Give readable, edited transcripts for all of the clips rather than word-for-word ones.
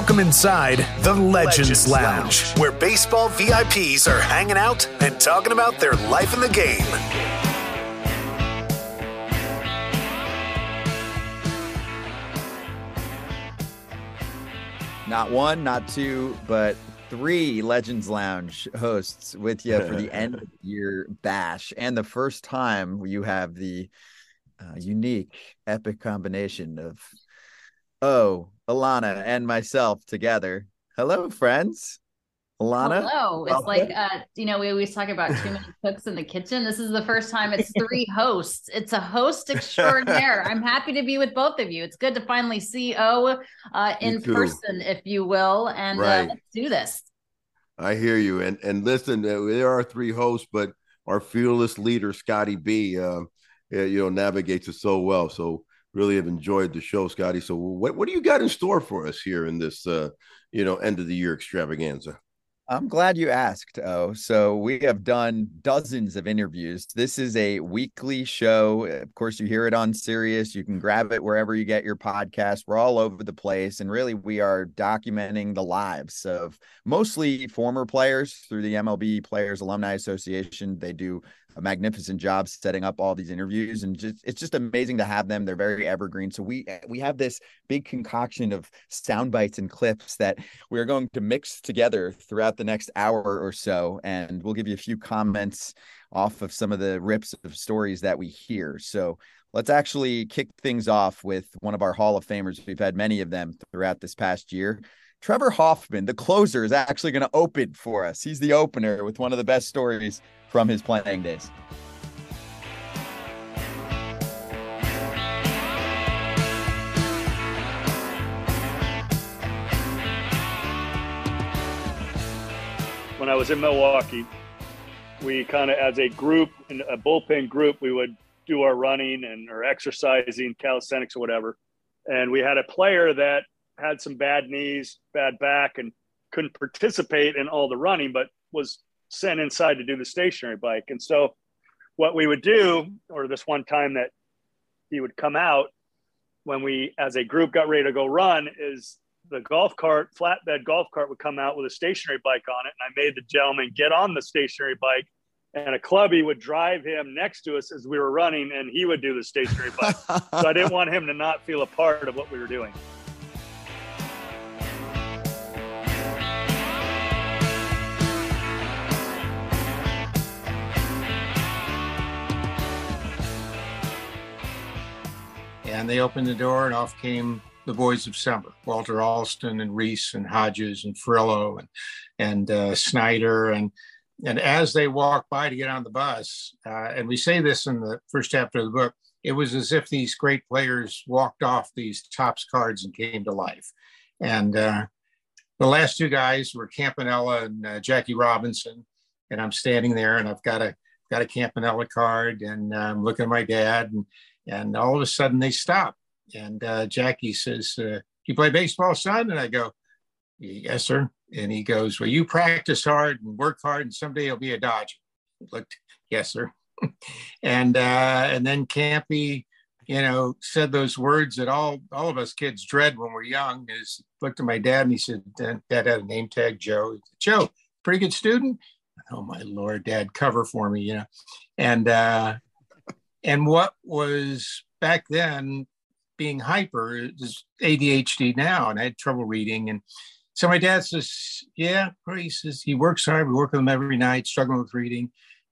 Welcome inside the Legends Lounge, where baseball VIPs are hanging out and talking about their life in the game. Not one, not two, but three Legends Lounge hosts with you for the end of the year bash. And the first time you have the unique, epic combination of Alana and myself together. Hello, friends. Alana. Hello. It's like, we always talk about too many cooks in the kitchen. This is the first time it's three hosts. It's a host extraordinaire. I'm happy to be with both of you. It's good to finally see in person, if you will. And let's do this. I hear you. And listen, there are three hosts, but our fearless leader, Scotty B, navigates it so well. So really have enjoyed the show, Scotty. So what do you got in store for us here in this, end of the year extravaganza? I'm glad you asked. So we have done dozens of interviews. This is a weekly show. Of course, you hear it on Sirius. You can grab it wherever you get your podcast. We're all over the place. And really, we are documenting the lives of mostly former players through the MLB Players Alumni Association. They do a magnificent job setting up all these interviews, and it's just amazing to have them. They're very evergreen. So we have this big concoction of sound bites and clips that we're going to mix together throughout the next hour or so. And we'll give you a few comments off of some of the rips of stories that we hear. So let's actually kick things off with one of our Hall of Famers. We've had many of them throughout this past year. Trevor Hoffman, the closer, is actually going to open for us. He's the opener with one of the best stories from his playing days. When I was in Milwaukee, we kind of, as a group, in a bullpen group, we would do our running and our exercising, calisthenics or whatever. And we had a player that had some bad knees, bad back, and couldn't participate in all the running, but was sent inside to do the stationary bike. And so what we would do, or this one time that he would come out when we, as a group, got ready to go run, is the golf cart, flatbed golf cart would come out with a stationary bike on it. And I made the gentleman get on the stationary bike, and a clubby would drive him next to us as we were running, and he would do the stationary bike. So I didn't want him to not feel a part of what we were doing. And they opened the door, and off came the boys of Semper, Walter Alston and Reese and Hodges and Frillo and Snyder. And as they walked by to get on the bus, and we say this in the first chapter of the book, it was as if these great players walked off these tops cards and came to life. And the last two guys were Campanella and Jackie Robinson. And I'm standing there, and I've got a Campanella card, and I'm looking at my dad, and all of a sudden they stop. And Jackie says, "Do you play baseball, son?" And I go, "Yes, sir." And he goes, "Well, you practice hard and work hard, and someday you'll be a Dodger." I looked, "Yes, sir." And then Campy, said those words that all of us kids dread when we're young. Is looked at my dad, and he said, "Dad had a name tag, Joe. Joe, pretty good student." Oh my Lord, Dad, cover for me, And what was back then being hyper is ADHD now, and I had trouble reading. And so my dad says, he says, he works hard. We work with him every night, struggling with reading.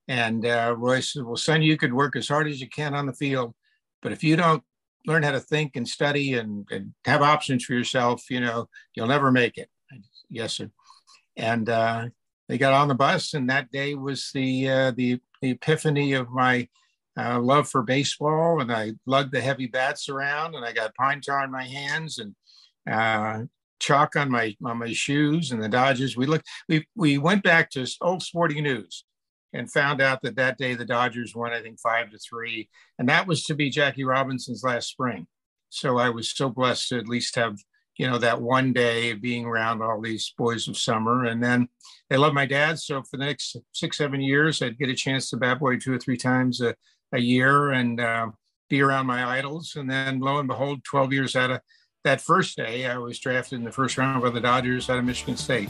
And Roy says, "Well, son, you could work as hard as you can on the field, but if you don't learn how to think and study and have options for yourself, you'll never make it." I just, "Yes, sir." And they got on the bus, and that day was the epiphany of my love for baseball, and I lugged the heavy bats around, and I got pine tar in my hands and chalk on my shoes. And the Dodgers, we went back to old Sporting News and found out that day the Dodgers won, I think 5-3, and that was to be Jackie Robinson's last spring. So I was so blessed to at least have that one day being around all these boys of summer. And then they loved my dad, so for the next 6-7 years, I'd get a chance to bat boy 2 or 3 times a year and be around my idols. And then lo and behold, 12 years out of that first day, I was drafted in the first round by the Dodgers out of Michigan State.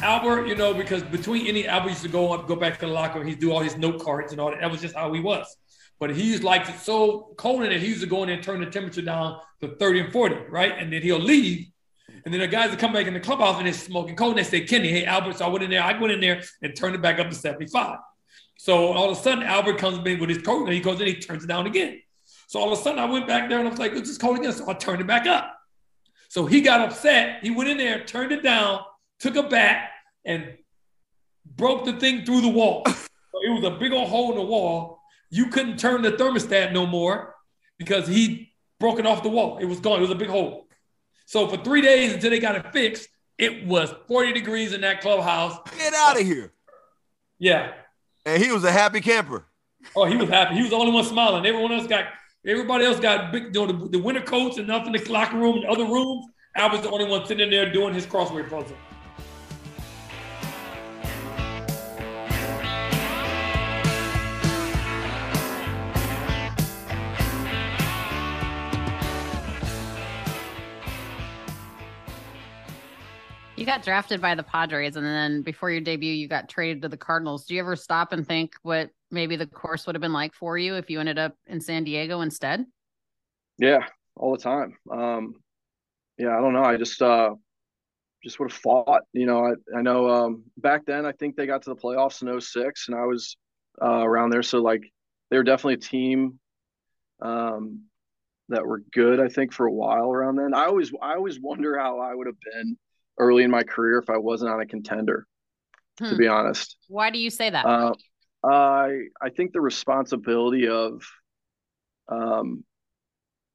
Albert, you know, because between any, Albert used to go back to the locker room. He'd do all his note cards and all that. That was just how he was. But he's like so cold that he used to go in and turn the temperature down to 30 and 40, right? And then he'll leave. And then the guys would come back in the clubhouse and they're smoking cold. And they say, Kenny, hey, Albert. So I went in there and turned it back up to 75. So all of a sudden, Albert comes in with his coat and he goes in, he turns it down again. So all of a sudden, I went back there and I was like, this is cold again. So I turned it back up. So he got upset. He went in there, turned it down, took a bat, and broke the thing through the wall. So it was a big old hole in the wall. You couldn't turn the thermostat no more because he broke it off the wall. It was gone. It was a big hole. So for 3 days until they got it fixed, it was 40 degrees in that clubhouse. Get out of here. Yeah. And he was a happy camper. Oh, he was happy. He was the only one smiling. Everybody else got big, you know, the winter coats and up in the locker room and other rooms. I was the only one sitting in there doing his crossword puzzle. You got drafted by the Padres, and then before your debut, you got traded to the Cardinals. Do you ever stop and think what maybe the course would have been like for you if you ended up in San Diego instead? Yeah, all the time. I don't know. I just would have fought. You know, I know back then I think they got to the playoffs in 06, and I was around there. So, like, they were definitely a team that were good, I think, for a while around then. I always wonder how I would have been early in my career if I wasn't on a contender, to be honest. Why do you say that? I think the responsibility of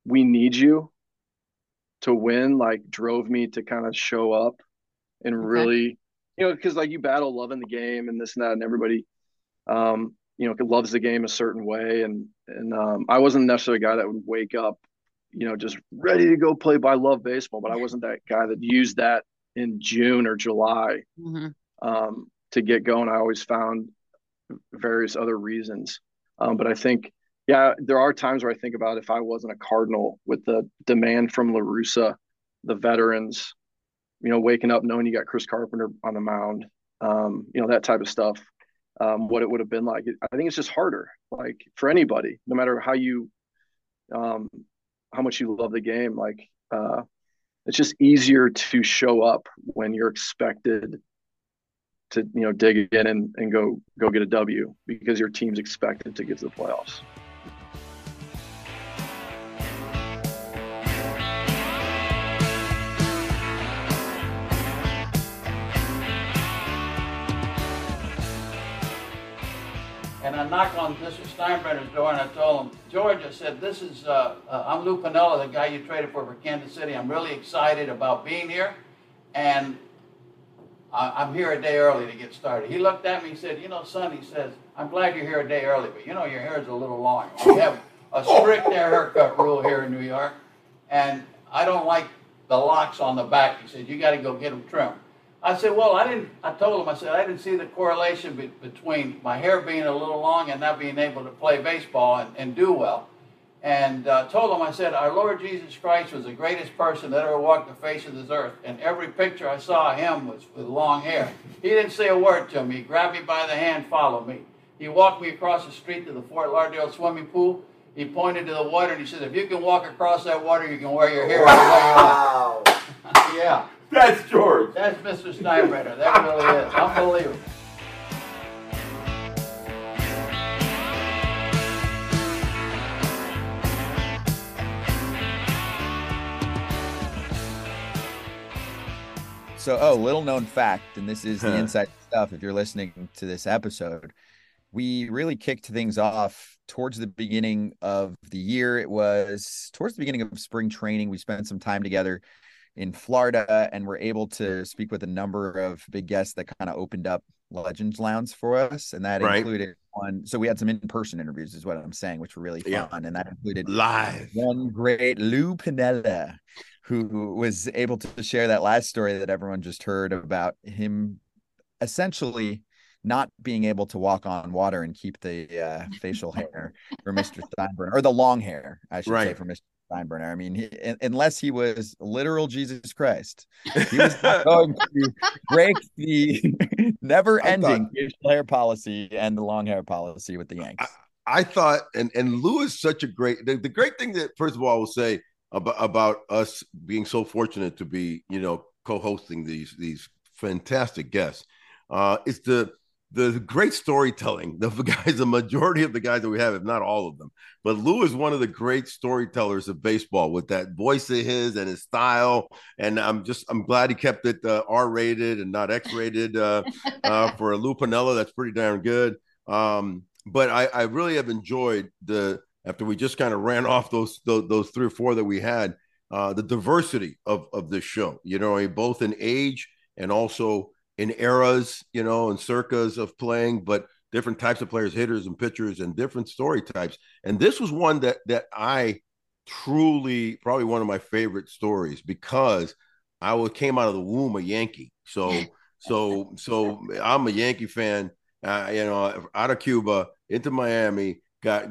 we need you to win, like, drove me to kind of show up and really, you know, because, like, you battle loving the game and this and that, and everybody, you know, loves the game a certain way. And I wasn't necessarily a guy that would wake up, you know, just ready to go play, but I love baseball, but I wasn't that guy that used that in June or July to get going. I always found various other reasons. But I think, yeah, there are times where I think about if I wasn't a Cardinal with the demand from La Russa, the veterans, you know, waking up knowing you got Chris Carpenter on the mound, you know, that type of stuff, what it would have been like. I think it's just harder, like, for anybody, no matter how you, how much you love the game, like, it's just easier to show up when you're expected to, you know, dig in and go get a W because your team's expected to get to the playoffs. And I knocked on Mr. Steinbrenner's door and I told him, George, I said, this is, I'm Lou Piniella, the guy you traded for Kansas City. I'm really excited about being here, and I'm here a day early to get started. He looked at me and said, you know, son, he says, I'm glad you're here a day early, but you know, your hair's a little long. We have a strict haircut rule here in New York, and I don't like the locks on the back. He said, you got to go get them trimmed. I said, well, I told him I didn't see the correlation between my hair being a little long and not being able to play baseball and do well. And told him, I said, our Lord Jesus Christ was the greatest person that ever walked the face of this earth. And every picture I saw of him was with long hair. He didn't say a word to me. He grabbed me by the hand, followed me. He walked me across the street to the Fort Lauderdale swimming pool. He pointed to the water and he said, if you can walk across that water, you can wear your hair. Wow. Yeah. That's George. That's Mr. Steinbrenner. That really is. Unbelievable. So, little known fact, and this is the inside stuff if you're listening to this episode, we really kicked things off towards the beginning of the year. It was towards the beginning of spring training. We spent some time together in Florida, and we're able to speak with a number of big guests that kind of opened up Legends Lounge for us. And that included one. So we had some in-person interviews is what I'm saying, which were really fun. And that included live one great Lou Piniella, who was able to share that last story that everyone just heard about him essentially not being able to walk on water and keep the facial hair for Mr. Steinbrenner, or the long hair, I should say, for Mr. Steinbrenner. I mean, unless he was literal Jesus Christ, he was not going to break the never-ending facial hair policy and the long hair policy with the Yanks. I thought, and Lou is such a great, the great thing that, first of all, I will say about us being so fortunate to be, you know, co-hosting these fantastic guests, is the great storytelling. The guys, the majority of the guys that we have, if not all of them, but Lou is one of the great storytellers of baseball with that voice of his and his style. And I'm glad he kept it R-rated and not X-rated for Lou Piniella. That's pretty darn good. But I really have enjoyed after we just kind of ran off those three or four that we had, the diversity of this show, you know, both in age and also in eras, you know, and circas of playing, but different types of players, hitters and pitchers, and different story types. And this was one that I truly, probably one of my favorite stories, because I came out of the womb a Yankee. So I'm a Yankee fan. You know, out of Cuba into Miami, got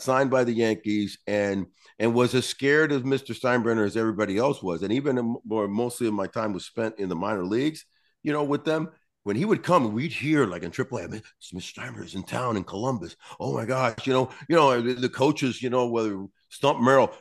signed by the Yankees, and was as scared as Mr. Steinbrenner as everybody else was. And even more, mostly of my time was spent in the minor leagues, you know, with them. When he would come, we'd hear like in AAA, Mr. Steinbrenner's in town in Columbus. Oh my gosh, you know, the coaches, you know, whether Stump Merrill,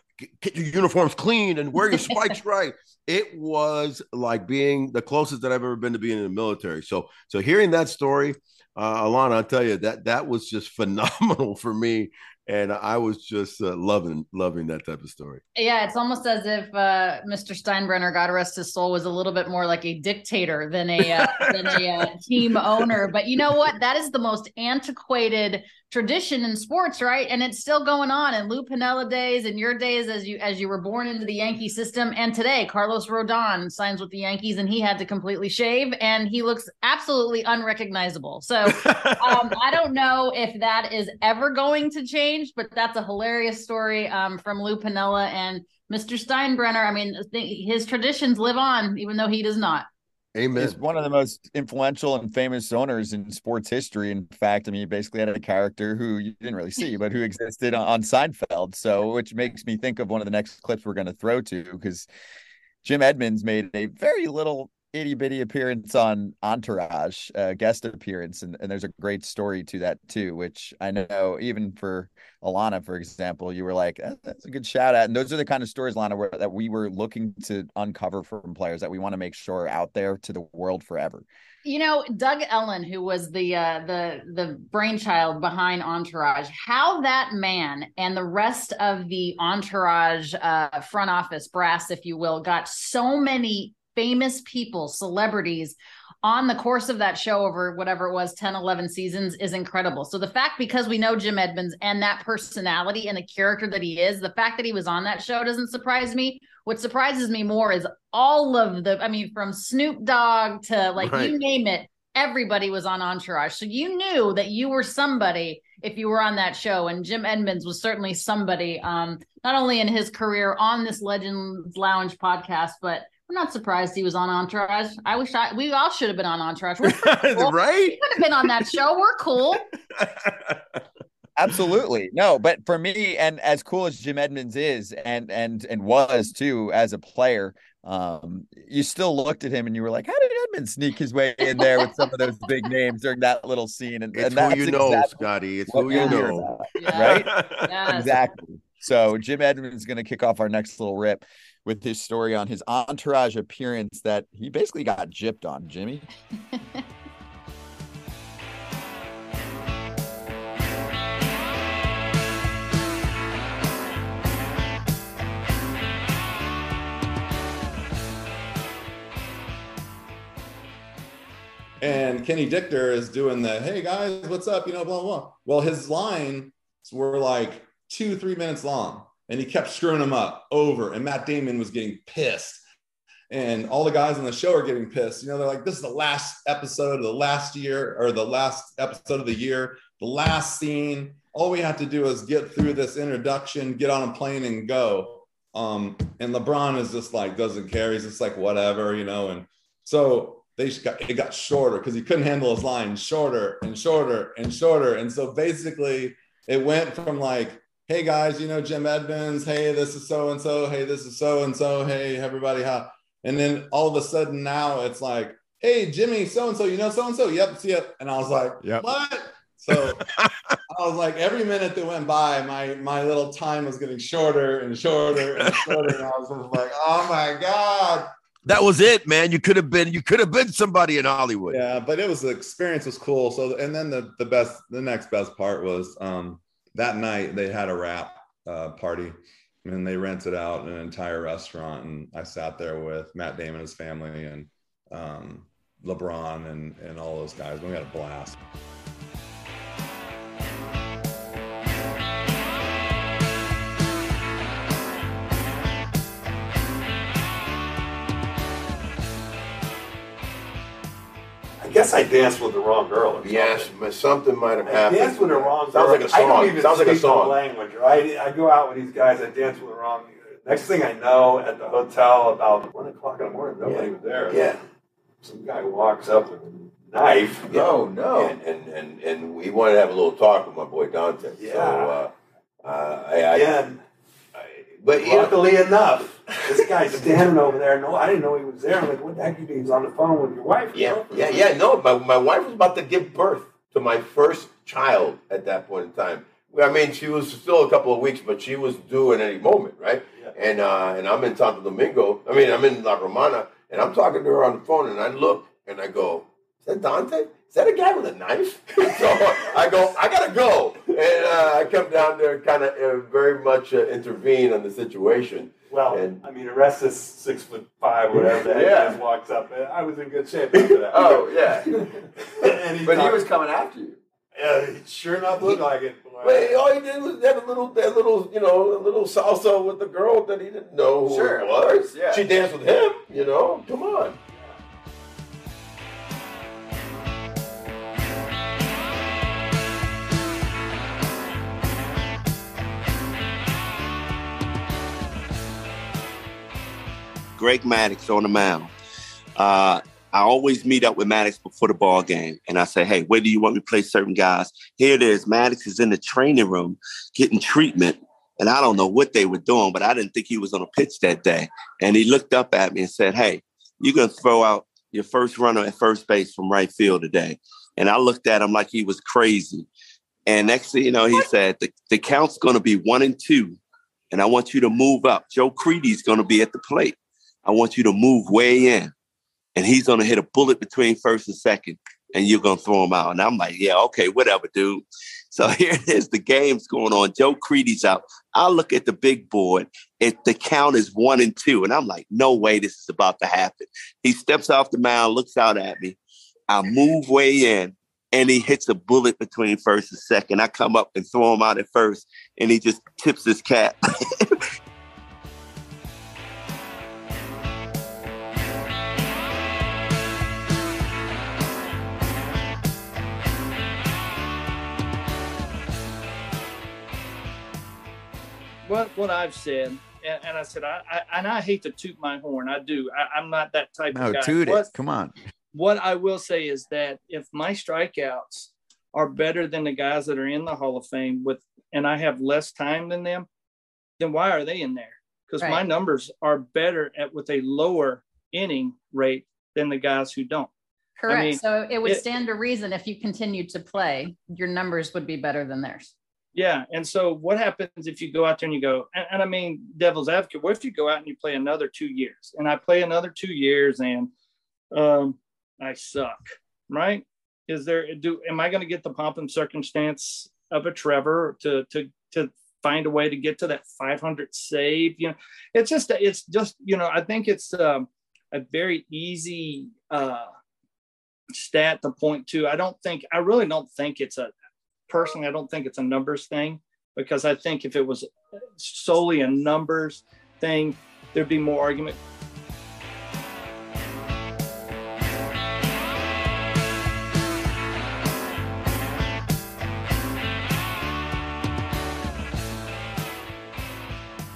get your uniforms clean and wear your spikes right. It was like being the closest that I've ever been to being in the military. So hearing that story, Alana, I'll tell you that was just phenomenal for me. And I was just loving that type of story. Yeah, it's almost as if Mr. Steinbrenner, God rest his soul, was a little bit more like a dictator than a team owner. But you know what? That is the most antiquated tradition in sports, right? And it's still going on in Lou Piniella days and your days as you were born into the Yankee system. And today, Carlos Rodon signs with the Yankees, and he had to completely shave, and he looks absolutely unrecognizable. So I don't know if that is ever going to change. But that's a hilarious story from Lou Piniella and Mr. Steinbrenner. I mean, his traditions live on, even though he does not. Amen. He's one of the most influential and famous owners in sports history. In fact, I mean, he basically had a character who you didn't really see, but who existed on Seinfeld. So, which makes me think of one of the next clips we're going to throw to, because Jim Edmonds made a very little itty-bitty appearance on Entourage, guest appearance, and there's a great story to that too, which I know even for Alana, for example, you were like, that's a good shout out. And those are the kind of stories, Alana, that we were looking to uncover from players that we want to make sure are out there to the world forever. You know, Doug Ellen, who was the brainchild behind Entourage, how that man and the rest of the Entourage front office brass, if you will, got so many famous people, celebrities on the course of that show over whatever it was, 10, 11 seasons, is incredible. So the fact, because we know Jim Edmonds and that personality and the character that he is, the fact that he was on that show doesn't surprise me. What surprises me more is all of from Snoop Dogg to you name it, everybody was on Entourage. So you knew that you were somebody if you were on that show. And Jim Edmonds was certainly somebody, not only in his career on this Legends Lounge podcast, but I'm not surprised he was on Entourage. I wish we all should have been on Entourage. We're cool. Right? We could have been on that show. We're cool. Absolutely. No, but for me, and as cool as Jim Edmonds is and was too as a player, you still looked at him and you were like, how did Edmonds sneak his way in there with some of those big names during that little scene? And that's who you know, Scotty. It's who you know. Yeah. Right? Yes. Exactly. So Jim Edmonds is going to kick off our next little rip with his story on his Entourage appearance that he basically got gypped on, Jimmy. And Kenny Dichter is doing the, hey guys, what's up? You know, blah, blah, blah. Well, his lines were like 2-3 minutes long, and he kept screwing them up over, and Matt Damon was getting pissed, and all the guys on the show are getting pissed. You know, they're like, this is the last episode of the last year, or the last episode of the year, the last scene. All we have to do is get through this introduction, get on a plane and go. And LeBron is just like, doesn't care. He's just like, whatever, you know? And so they just got, it got shorter because he couldn't handle his line, shorter and shorter and shorter. And so basically it went from like, hey guys, you know, Jim Edmonds, hey, this is so-and-so, hey, this is so-and-so, hey, everybody, hi. And then all of a sudden now it's like, hey, Jimmy, so-and-so, you know, so-and-so, yep, see it. And I was like, yep. What? So I was like, every minute that went by, my little time was getting shorter and shorter and shorter. And I was just like, oh my God. That was it, man. You could have been somebody in Hollywood. Yeah, but it was, the experience was cool. So, and then the next best part was that night they had a rap party and they rented out an entire restaurant. And I sat there with Matt Damon and his family and LeBron and all those guys. We had a blast. I guess I danced with the wrong girl. Yes, but something might have happened. I danced with the wrong girl. Sounds like a song. I don't even speak the language, right? I go out with these guys. I dance with the wrong. Next thing I know, at the hotel, about 1 o'clock in the morning, nobody was there. Yeah. Some guy walks up with a knife. Yeah. Oh no! And we wanted to have a little talk with my boy Dante. Yeah. So, but luckily enough. This guy's standing over there. No, I didn't know he was there. I'm like, what the heck you doing? He's on the phone with your wife. Yeah. No, my wife was about to give birth to my first child at that point in time. I mean, she was still a couple of weeks, but she was due at any moment, right? Yeah. And I'm in Santo Domingo. I mean, I'm in La Romana, and I'm talking to her on the phone, and I look, and I go, is that Dante? Is that a guy with a knife? So I go, I got to go. And I come down there and kind of very much intervene on the situation. Well, and, I mean, arrest this 6'5", whatever that guy walks up. And I was in good shape after that. Oh, yeah. And he was coming after you. Yeah, he sure enough looked like it. But all he did was that little salsa with the girl that he didn't know who it was. Yeah. She danced with him, you know. Come on. Greg Maddux on the mound. I always meet up with Maddux before the ball game, and I say, hey, where do you want me to play certain guys? Here it is. Maddux is in the training room getting treatment, and I don't know what they were doing, but I didn't think he was on a pitch that day. And he looked up at me and said, hey, you're going to throw out your first runner at first base from right field today. And I looked at him like he was crazy. And next thing you know, he said, the count's going to be 1-2, and I want you to move up. Joe Creedy's going to be at the plate. I want you to move way in, and he's going to hit a bullet between first and second, and you're going to throw him out. And I'm like, yeah, okay, whatever, dude. So here it is. The game's going on. Joe Creedy's out. I look at the big board. The count is 1-2, and I'm like, no way this is about to happen. He steps off the mound, looks out at me. I move way in, and he hits a bullet between first and second. I come up and throw him out at first, and he just tips his cap. What I've said, and I said, I hate to toot my horn. I do. I'm not that type of guy. No, toot it. Come on. What I will say is that if my strikeouts are better than the guys that are in the Hall of Fame and I have less time than them, then why are they in there? Because my numbers are better with a lower inning rate than the guys who don't. Correct. I mean, so it would stand to reason if you continued to play, your numbers would be better than theirs. Yeah, and so what happens if you go out there and you go, and I mean, devil's advocate, what if you go out and you play another 2 years? And I play another 2 years and I suck, right? Am I going to get the pomp and circumstance of a Trevor to find a way to get to that 500 save? You know, it's just, you know, I think it's a very easy stat to point to. I really don't think it's a, personally, I don't think it's a numbers thing, because I think if it was solely a numbers thing, there'd be more argument.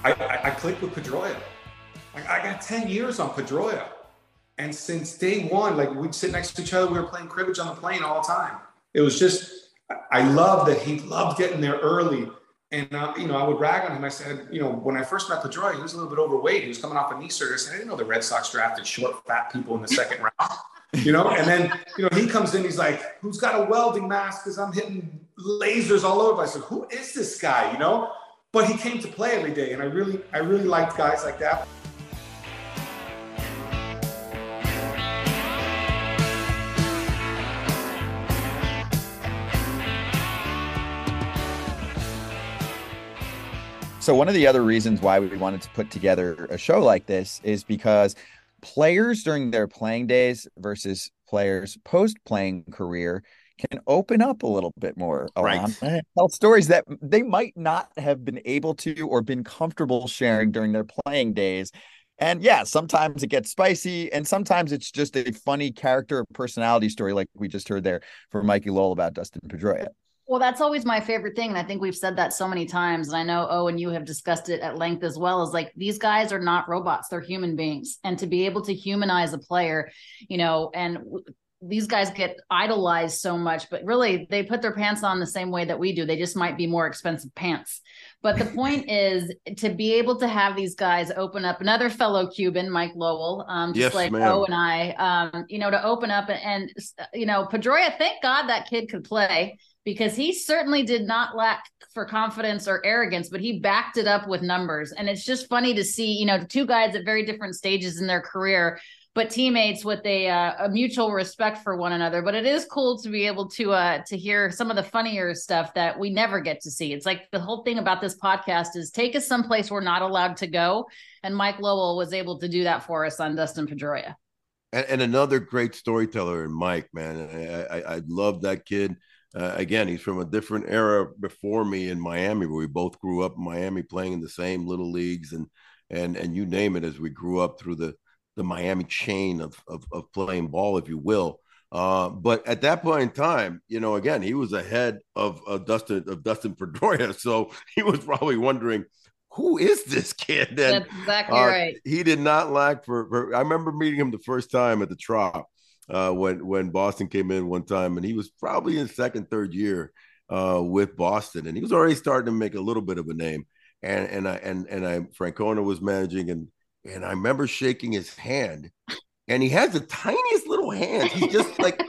I clicked with Pedroia. I got 10 years on Pedroia. And since day one, like, we'd sit next to each other. We were playing cribbage on the plane all the time. It was just, I loved that he loved getting there early. And, you know, I would rag on him. I said, you know, when I first met Pedroia, he was a little bit overweight. He was coming off a knee surgery. I said, I didn't know the Red Sox drafted short, fat people in the second round. You know, and then, you know, he comes in, he's like, who's got a welding mask? Because I'm hitting lasers all over. I said, who is this guy, you know? But he came to play every day, and I really liked guys like that. So one of the other reasons why we wanted to put together a show like this is because players during their playing days versus players post-playing career can open up a little bit more around, right, tell stories that they might not have been able to or been comfortable sharing during their playing days. And yeah, sometimes it gets spicy, and sometimes it's just a funny character or personality story, like we just heard there from Mikey Lowell about Dustin Pedroia. Well, that's always my favorite thing. And I think we've said that so many times. And I know, and you have discussed it at length as well, is like, these guys are not robots. They're human beings. And to be able to humanize a player, you know, and these guys get idolized so much, but really they put their pants on the same way that we do. They just might be more expensive pants. But the point is to be able to have these guys open up, another fellow Cuban, Mike Lowell, just yes, like ma'am. O and I, you know, to open up and, you know, Pedroia, thank God that kid could play, because he certainly did not lack for confidence or arrogance, but he backed it up with numbers. And it's just funny to see, you know, two guys at very different stages in their career, but teammates with a mutual respect for one another. But it is cool to be able to hear some of the funnier stuff that we never get to see. It's like the whole thing about this podcast is take us someplace we're not allowed to go. And Mike Lowell was able to do that for us on Dustin Pedroia. And another great storyteller in Mike, man. I love that kid. Again, he's from a different era before me in Miami, where we both grew up in Miami playing in the same little leagues and you name it, as we grew up through the Miami chain of playing ball, if you will. But at that point in time, you know, again, he was ahead of Dustin Pedroia. So he was probably wondering, who is this kid? And, that's exactly right. He did not lack for I remember meeting him the first time at the Trop. When Boston came in one time, and he was probably in second, third year with Boston, and he was already starting to make a little bit of a name. And Francona was managing, and I remember shaking his hand, and he has the tiniest little hand. He's just like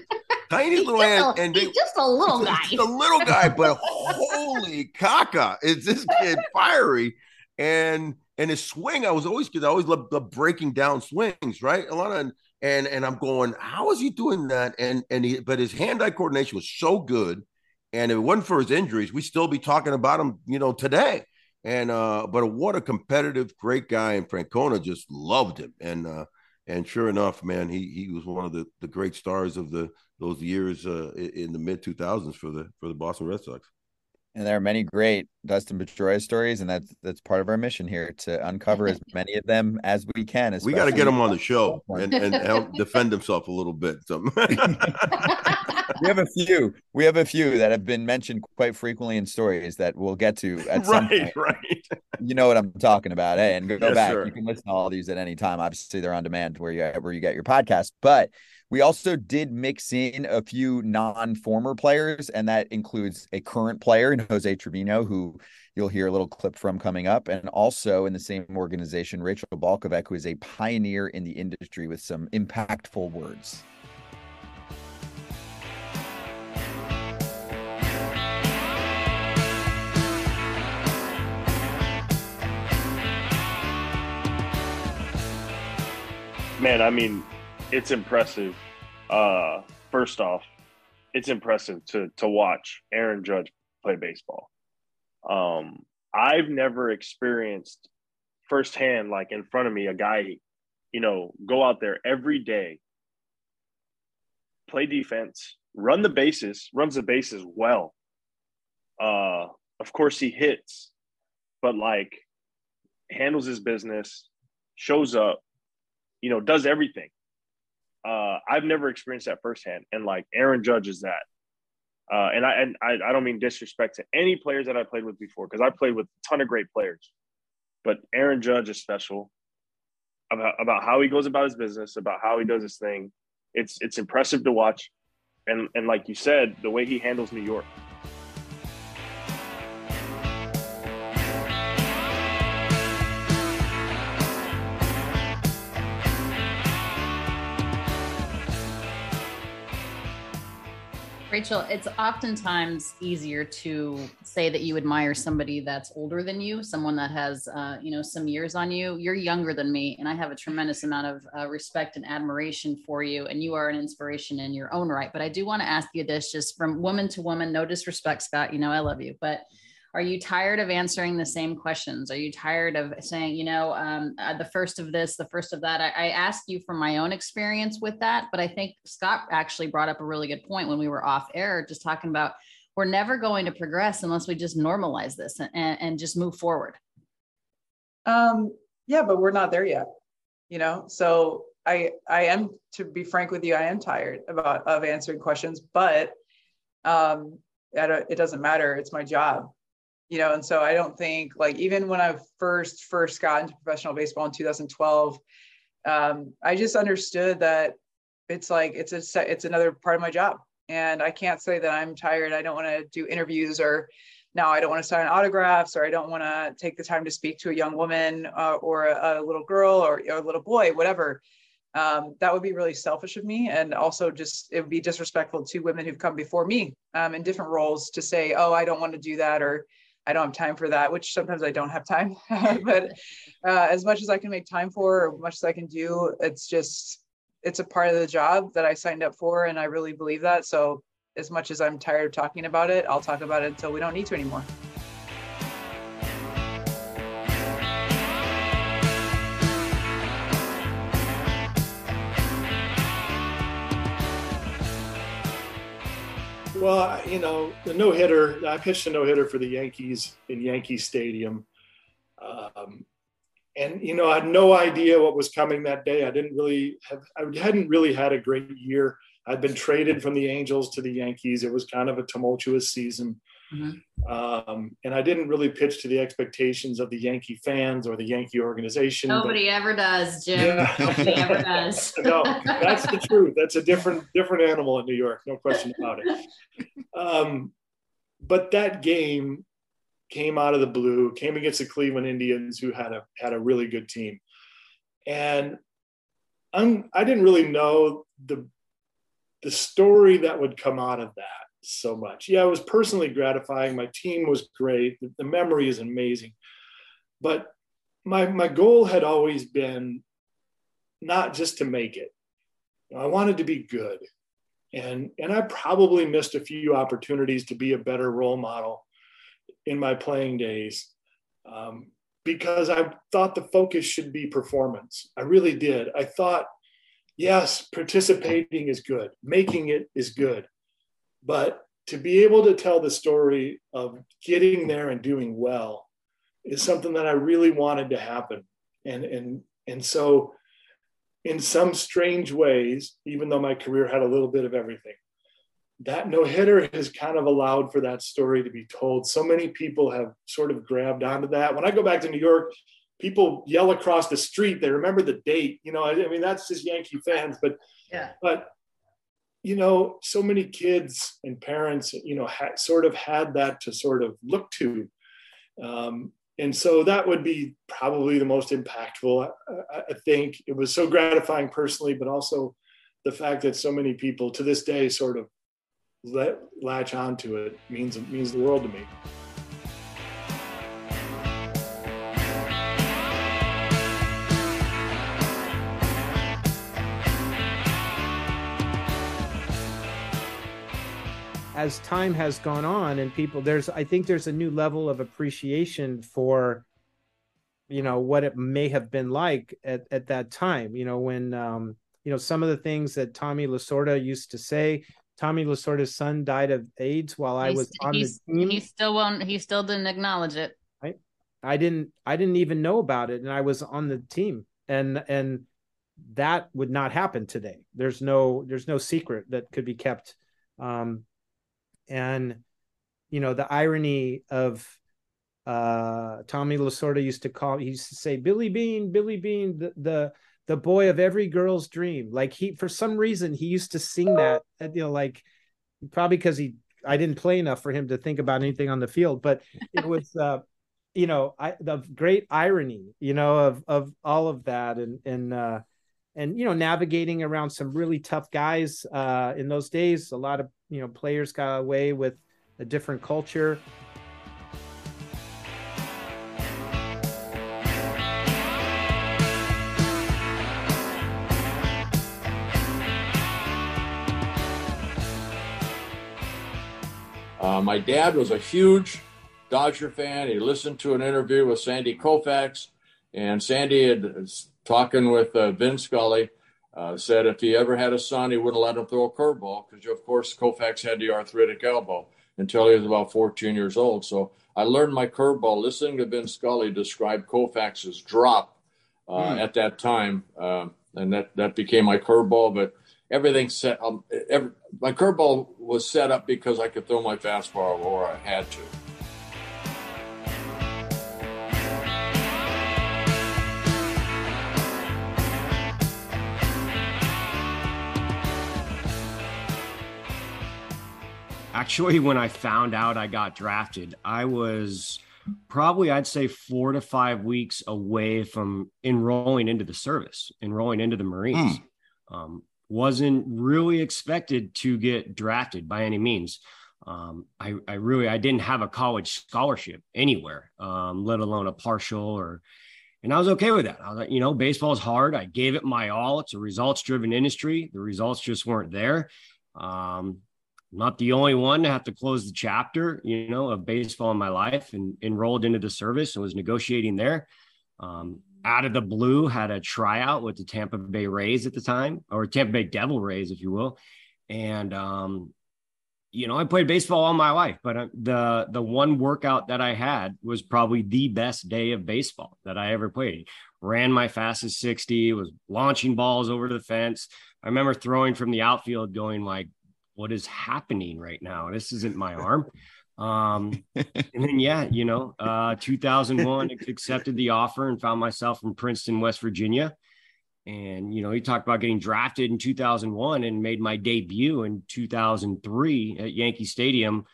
tiny little hand, and he's just a little guy. Just a little guy, but holy caca, is this kid fiery? And his swing, I always loved breaking down swings, right? A lot of. And I'm going, how is he doing that? But his hand-eye coordination was so good, and if it wasn't for his injuries, we'd still be talking about him, you know, today. But what a competitive, great guy, and Francona just loved him. And sure enough, man, he was one of the great stars of those years in the mid 2000s for the Boston Red Sox. And there are many great Dustin Pedroia stories, and that's part of our mission here, to uncover as many of them as we can. We got to get him on the show and help defend himself a little bit. So. We have a few that have been mentioned quite frequently in stories that we'll get to at some point. Right. You know what I'm talking about. Hey, and go back. Sure. You can listen to all these at any time. Obviously, they're on demand where you get your podcast. But we also did mix in a few non-former players, and that includes a current player in Jose Trevino, who you'll hear a little clip from coming up. And also in the same organization, Rachel Balkovec, who is a pioneer in the industry with some impactful words. Man, I mean, it's impressive. First off, it's impressive to watch Aaron Judge play baseball. I've never experienced firsthand, like in front of me, a guy, you know, go out there every day, play defense, runs the bases well. Of course he hits, but like handles his business, shows up, you know, does everything. I've never experienced that firsthand. And like Aaron Judge is that. And I don't mean disrespect to any players that I played with before, because I played with a ton of great players. But Aaron Judge is special about how he goes about his business, about how he does his thing. It's impressive to watch. And like you said, the way he handles New York. Rachel, it's oftentimes easier to say that you admire somebody that's older than you, someone that has, some years on you. You're younger than me, and I have a tremendous amount of respect and admiration for you, and you are an inspiration in your own right. But I do want to ask you this, just from woman to woman, no disrespect, Scott, I love you, but are you tired of answering the same questions? Are you tired of saying, the first of this, the first of that? I asked you from my own experience with that, but I think Scott actually brought up a really good point when we were off air, just talking about we're never going to progress unless we just normalize this and just move forward. Yeah, but we're not there yet, So I am, to be frank with you, I am tired of answering questions, but it doesn't matter. It's my job. And so I don't think, like, even when I first got into professional baseball in 2012, I just understood that it's another part of my job. And I can't say that I'm tired. I don't want to do interviews I don't want to sign autographs, or I don't want to take the time to speak to a young woman or a little girl or a little boy, whatever. That would be really selfish of me. And also it would be disrespectful to women who've come before me in different roles to say, oh, I don't want to do that, or I don't have time for that, which sometimes I don't have time, but as much as I can make time for, or as much as I can do, it's a part of the job that I signed up for. And I really believe that. So as much as I'm tired of talking about it, I'll talk about it until we don't need to anymore. Well, the no-hitter, I pitched a no-hitter for the Yankees in Yankee Stadium. I had no idea what was coming that day. I hadn't really had a great year. I'd been traded from the Angels to the Yankees. It was kind of a tumultuous season. Mm-hmm. And I didn't really pitch to the expectations of the Yankee fans or the Yankee organization. Nobody ever does, Jim. Yeah. Nobody ever does. No, that's the truth. That's a different animal in New York. No question about it. But that game came out of the blue, came against the Cleveland Indians, who had a really good team. And I didn't really know the story that would come out of that so much. Yeah, it was personally gratifying. My team was great. The memory is amazing. But my goal had always been not just to make it. I wanted to be good. And I probably missed a few opportunities to be a better role model in my playing days because I thought the focus should be performance. I really did. I thought, yes, participating is good. Making it is good. But to be able to tell the story of getting there and doing well is something that I really wanted to happen. And so in some strange ways, even though my career had a little bit of everything, that no-hitter has kind of allowed for that story to be told. So many people have sort of grabbed onto that. When I go back to New York, people yell across the street. They remember the date. That's just Yankee fans. But yeah. But so many kids and parents, sort of had that to sort of look to. And so that would be probably the most impactful. I think it was so gratifying personally, but also the fact that so many people to this day sort of latch onto it means the world to me. As time has gone on and I think there's a new level of appreciation for, what it may have been like at that time, when, some of the things that Tommy Lasorda used to say. Tommy Lasorda's son died of AIDS while I was on the team. He still didn't acknowledge it. I didn't even know about it. And I was on the team and that would not happen today. There's no secret that could be kept. And the irony of Tommy Lasorda used to call, he used to say, Billy Bean, Billy Bean, the boy of every girl's dream. Like he, for some reason, he used to sing that, you know, like probably because I didn't play enough for him to think about anything on the field, but it was, you know, the great irony, you know, of all of that. And, you know, navigating around some really tough guys in those days, a lot of, you know, players got away with a different culture. My dad was a huge Dodger fan. He listened to an interview with Sandy Koufax, and Sandy had talking with Vin Scully, said if he ever had a son, he wouldn't let him throw a curveball because, of course, Koufax had the arthritic elbow until he was about 14 years old. So I learned my curveball listening to Vin Scully describe Koufax's drop at that time, and that became my curveball. But everything set up, my curveball was set up because I could throw my fastball or I had to. Actually, when I found out I got drafted, I was probably, I'd say 4 to 5 weeks away from enrolling into the service, enrolling into the Marines. Wasn't really expected to get drafted by any means. I didn't have a college scholarship anywhere, let alone a partial and I was okay with that. I was like, you know, baseball is hard. I gave it my all. It's a results driven industry. The results just weren't there. I'm not the only one to have to close the chapter, you know, of baseball in my life, and enrolled into the service and was negotiating there. Out of the blue, had a tryout with the Tampa Bay Rays at the time, or Tampa Bay Devil Rays, if you will. And, you know, I played baseball all my life, but the one workout that I had was probably the best day of baseball that I ever played. Ran my fastest 60, was launching balls over the fence. I remember throwing from the outfield going like, what is happening right now? This isn't my arm. And then, 2001, accepted the offer and found myself in Princeton, West Virginia. And, you know, he talked about getting drafted in 2001 and made my debut in 2003 at Yankee Stadium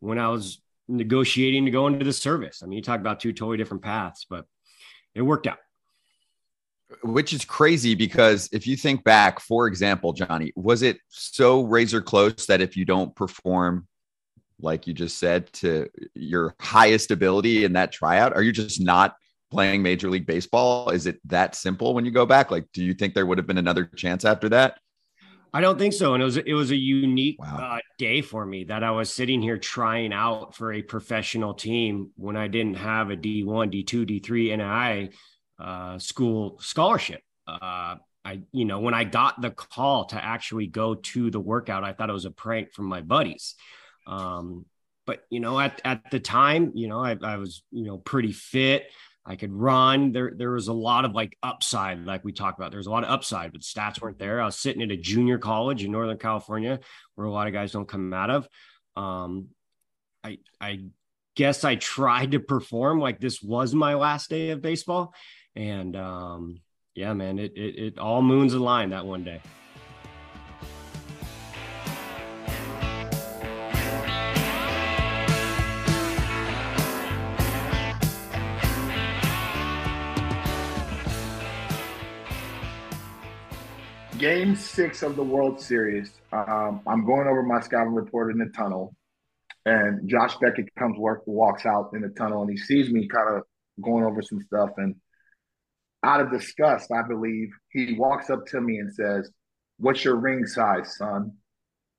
when I was negotiating to go into the service. I mean, you talk about two totally different paths, but it worked out. Which is crazy because if you think back, for example, Johnny, was it so razor close that if you don't perform, like you just said, to your highest ability in that tryout, are you just not playing Major League Baseball? Is it that simple when you go back? Like, do you think there would have been another chance after that? I don't think so. And it was a unique day for me that I was sitting here trying out for a professional team when I didn't have a D1, D2, D3 NII school scholarship. When I got the call to actually go to the workout, I thought it was a prank from my buddies. But, you know, at the time, you know, I was, you know, pretty fit. I could run. There was a lot of like upside, like we talked about. There was a lot of upside, but stats weren't there. I was sitting at a junior college in Northern California where a lot of guys don't come out of. I guess I tried to perform like this was my last day of baseball. And, yeah, man, it all moons aligned that one day. Game 6 of the World Series. I'm going over my scouting report in the tunnel, and Josh Beckett walks out in the tunnel, and he sees me kind of going over some stuff. And out of disgust, I believe, he walks up to me and says, "What's your ring size, son?"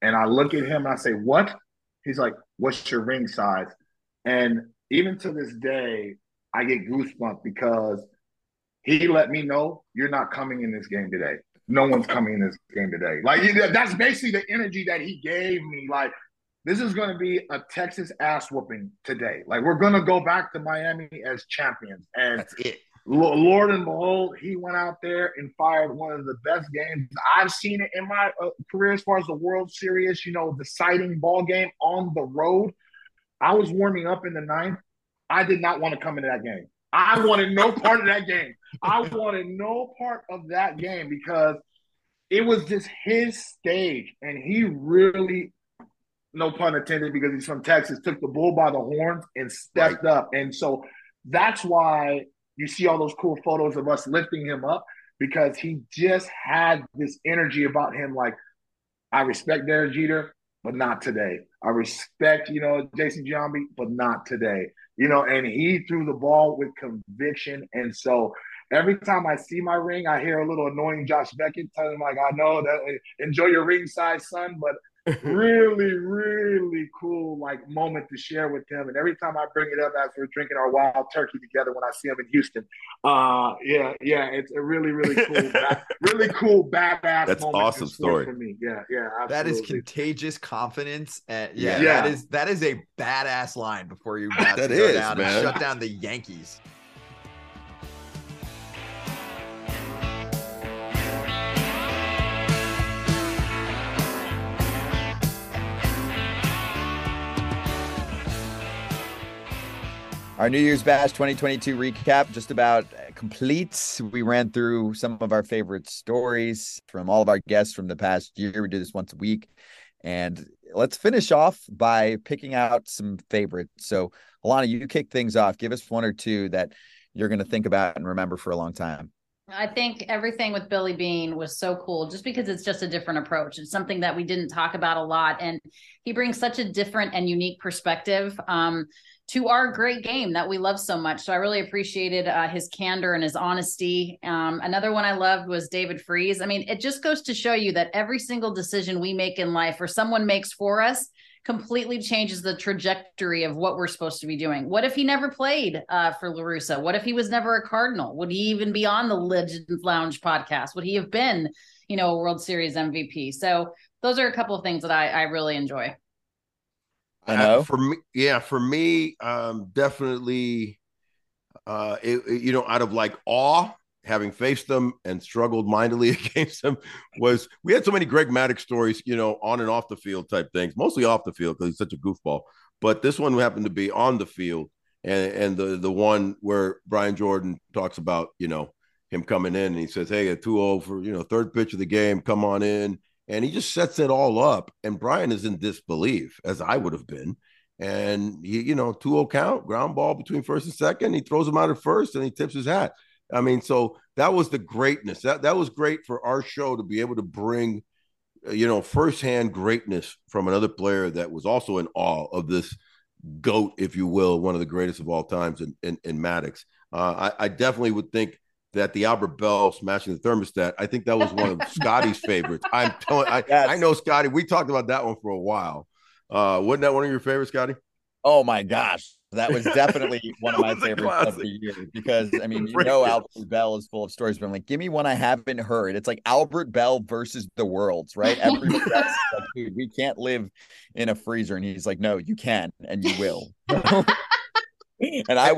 And I look at him and I say, "What?" He's like, "What's your ring size?" And even to this day, I get goosebumps because he let me know, "You're not coming in this game today. No one's coming in this game today." Like, that's basically the energy that he gave me. Like, this is going to be a Texas ass whooping today. Like, we're going to go back to Miami as champions. And that's it. Lord and behold, he went out there and fired one of the best games I've seen it in my career as far as the World Series, you know, deciding ball game on the road. I was warming up in the ninth. I did not want to come into that game. I wanted no part of that game. I wanted no part of that game because it was just his stage. And he really, no pun intended because he's from Texas, took the bull by the horns and stepped up. And so that's why you see all those cool photos of us lifting him up, because he just had this energy about him. Like, I respect Derek Jeter, but not today. I respect, you know, Jason Giambi, but not today. You know, and he threw the ball with conviction. And so every time I see my ring, I hear a little annoying Josh Beckett telling him, like, I know that, enjoy your ring size, son, but really, really cool, like, moment to share with him. And every time I bring it up after we're drinking our wild turkey together when I see him in Houston, it's a really, really cool, really cool, badass. That's moment awesome story for me. Yeah, yeah, absolutely. That is contagious confidence, and that is a badass line before you have to go down and shut down the Yankees. Our New Year's Bash 2022 recap just about complete. We ran through some of our favorite stories from all of our guests from the past year. We do this once a week. And let's finish off by picking out some favorites. So, Alana, you kick things off. Give us one or two that you're going to think about and remember for a long time. I think everything with Billy Bean was so cool just because it's just a different approach. It's something that we didn't talk about a lot. And he brings such a different and unique perspective to our great game that we love so much. So I really appreciated his candor and his honesty. Another one I loved was David Freese. I mean, it just goes to show you that every single decision we make in life or someone makes for us completely changes the trajectory of what we're supposed to be doing. What if he never played for La Russa? What if he was never a Cardinal? Would he even be on the Legends Lounge podcast? Would he have been, you know, a World Series MVP? So those are a couple of things that I really enjoy. For me, definitely, out of like awe, having faced them and struggled mightily against them, was we had so many Greg Maddux stories, you know, on and off the field type things, mostly off the field because he's such a goofball. But this one happened to be on the field, and the one where Bryan Jordan talks about, you know, him coming in and he says, hey, 2-0 for, you know, third pitch of the game, come on in. And he just sets it all up. And Bryan is in disbelief, as I would have been. And he, you know, 2-0 count, ground ball between first and second. He throws him out at first and he tips his hat. I mean, so that was the greatness. That was great for our show to be able to bring, you know, firsthand greatness from another player that was also in awe of this GOAT, if you will, one of the greatest of all times in Maddux. I definitely would think that the Albert Belle smashing the thermostat, I think that was one of Scotty's favorites. I'm telling, I know Scotty, we talked about that one for a while. Wasn't that one of your favorites, Scotty? Oh my gosh. That was definitely one of my favorites of the year because, I mean, you know, Albert Belle is full of stories, but I'm like, give me one I haven't heard. It's like Albert Belle versus the worlds, right? Like, dude, we can't live in a freezer. And he's like, no, you can, and you will. And I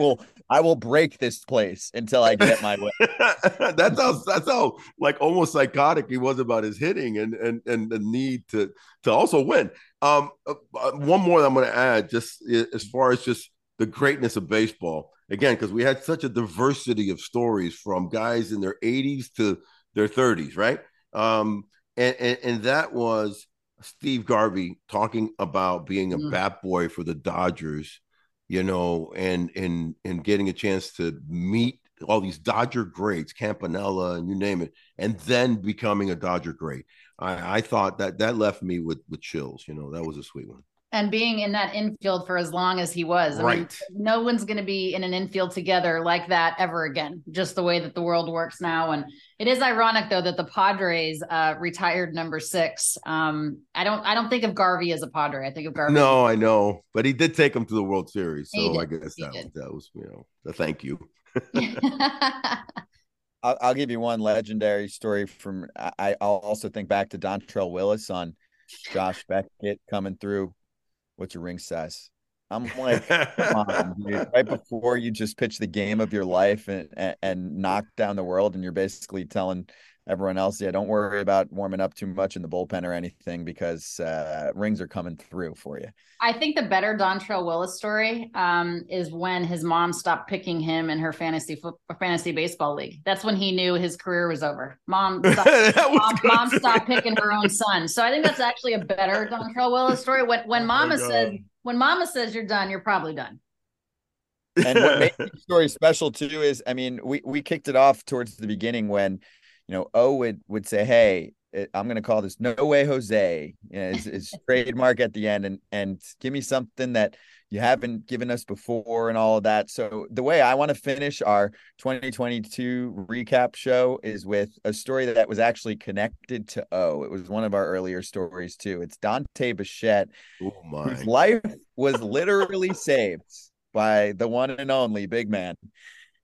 will break this place until I get my way. That's how like almost psychotic he was about his hitting and the need to also win. One more that I'm going to add, just as far as just the greatness of baseball, again, because we had such a diversity of stories from guys in their 80s to their 30s, right? And that was Steve Garvey talking about being a bat boy for the Dodgers, you know, and getting a chance to meet all these Dodger greats, Campanella and you name it, and then becoming a Dodger great. I thought that left me with chills. You know, that was a sweet one. And being in that infield for as long as he was. I mean, no one's going to be in an infield together like that ever again, just the way that the world works now. And it is ironic, though, that the Padres retired number 6. I don't think of Garvey as a Padre. I think of Garvey. No, I know. But he did take him to the World Series. So I guess that was, you know, the thank you. I'll give you one legendary story from – I'll also think back to Dontrelle Willis on Josh Beckett coming through. What's your ring size? I'm like, come on, dude. Right before you just pitch the game of your life and knock down the world, and you're basically telling everyone else. Yeah, don't worry about warming up too much in the bullpen or anything, because rings are coming through for you. I think the better Dontrelle Willis story is when his mom stopped picking him in her fantasy baseball league. That's when he knew his career was over. Mom stopped picking her own son. So I think that's actually a better Dontrelle Willis story. When mama said, when mama says you're done, you're probably done. And what made the story special too is, I mean, we kicked it off towards the beginning when, you know, O would say, hey, I'm going to call this No Way Jose, you know, it's trademark at the end, and give me something that you haven't given us before and all of that. So the way I want to finish our 2022 recap show is with a story that was actually connected to O. It was one of our earlier stories too. It's Dante Bichette, whose life was literally saved by the one and only big man.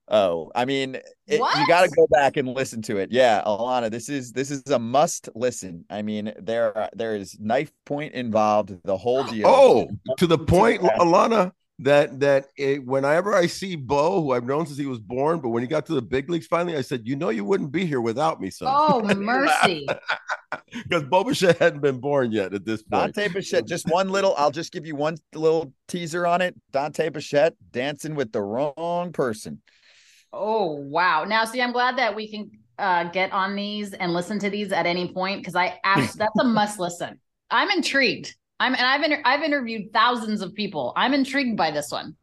Oh, I mean, you got to go back and listen to it. Yeah, Alana, this is a must listen. I mean, there is knife point involved, the whole deal. Oh, to the point, Alana, that whenever I see Bo, who I've known since he was born, but when he got to the big leagues finally, I said, you know, you wouldn't be here without me, son. Oh, mercy. Because Bo Bichette hadn't been born yet at this point. Dante Bichette, I'll just give you one little teaser on it. Dante Bichette dancing with the wrong person. Oh, wow. Now, see, I'm glad that we can get on these and listen to these at any point, because that's a must listen. I'm intrigued. I've interviewed thousands of people. I'm intrigued by this one.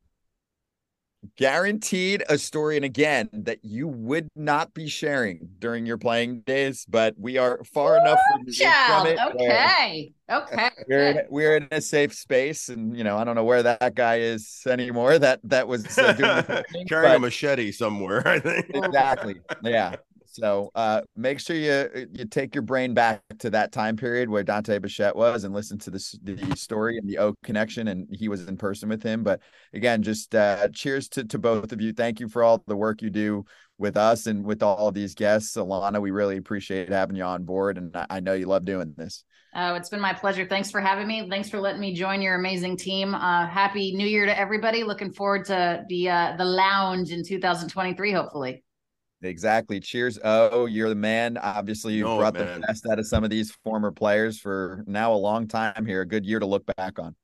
Guaranteed a story, and again, that you would not be sharing during your playing days, but we are far enough from it. Okay. We're in a safe space, and you know, I don't know where that guy is anymore. That was doing carrying a machete somewhere, I think. Exactly. Yeah. So make sure you take your brain back to that time period where Dante Bichette was and listen to the story and the O connection, and he was in person with him. But again, just cheers to both of you. Thank you for all the work you do with us and with all of these guests. Alana, we really appreciate having you on board, and I know you love doing this. Oh, it's been my pleasure. Thanks for having me. Thanks for letting me join your amazing team. Happy New Year to everybody. Looking forward to the lounge in 2023, hopefully. Exactly. Cheers. Oh, you're the man. Obviously, you brought the best out of some of these former players for now a long time here. A good year to look back on.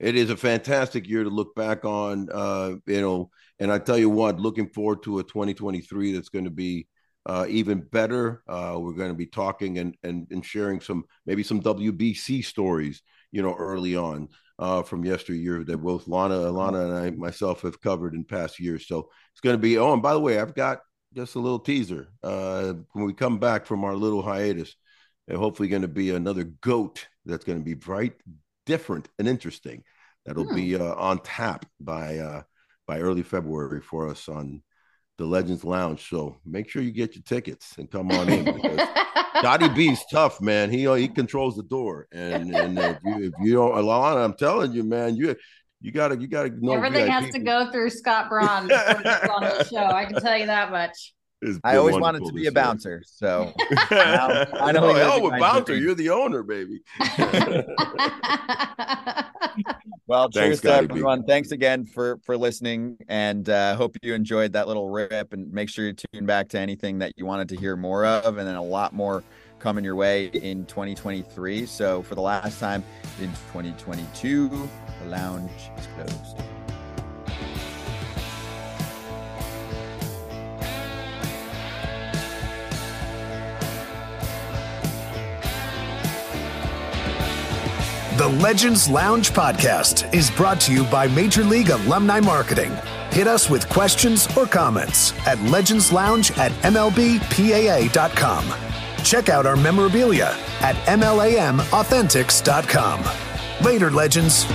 It is a fantastic year to look back on, you know, and I tell you what, looking forward to a 2023 that's going to be even better. We're going to be talking and sharing maybe some WBC stories, you know, early on from yesteryear that both Alana and I myself have covered in past years. So it's going to be, and by the way, I've got just a little teaser. When we come back from our little hiatus, they're hopefully going to be another GOAT that's going to be bright, different, and interesting. That'll be on tap by early February for us on the Legends Lounge. So make sure you get your tickets and come on in. Because Dottie B's tough, man. He controls the door, and if you don't, Alana, I'm telling you, man, You gotta know everything has to go through Scott Braun before he's on the show. I can tell you that much. I always wanted to be a bouncer, so I know. Oh, a bouncer! You're the owner, baby. Well, cheers to everyone. Thanks again for listening, and hope you enjoyed that little rip. And make sure you tune back to anything that you wanted to hear more of, and then a lot more coming your way in 2023. So for the last time in 2022. The lounge is closed. The Legends Lounge podcast is brought to you by Major League Alumni Marketing. Hit us with questions or comments at legendslounge@mlbpaa.com. Check out our memorabilia at mlamauthentics.com. Later, legends.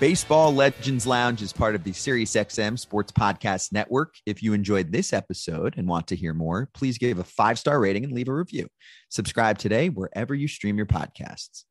Baseball Legends Lounge is part of the SiriusXM Sports Podcast Network. If you enjoyed this episode and want to hear more, please give a 5-star rating and leave a review. Subscribe today wherever you stream your podcasts.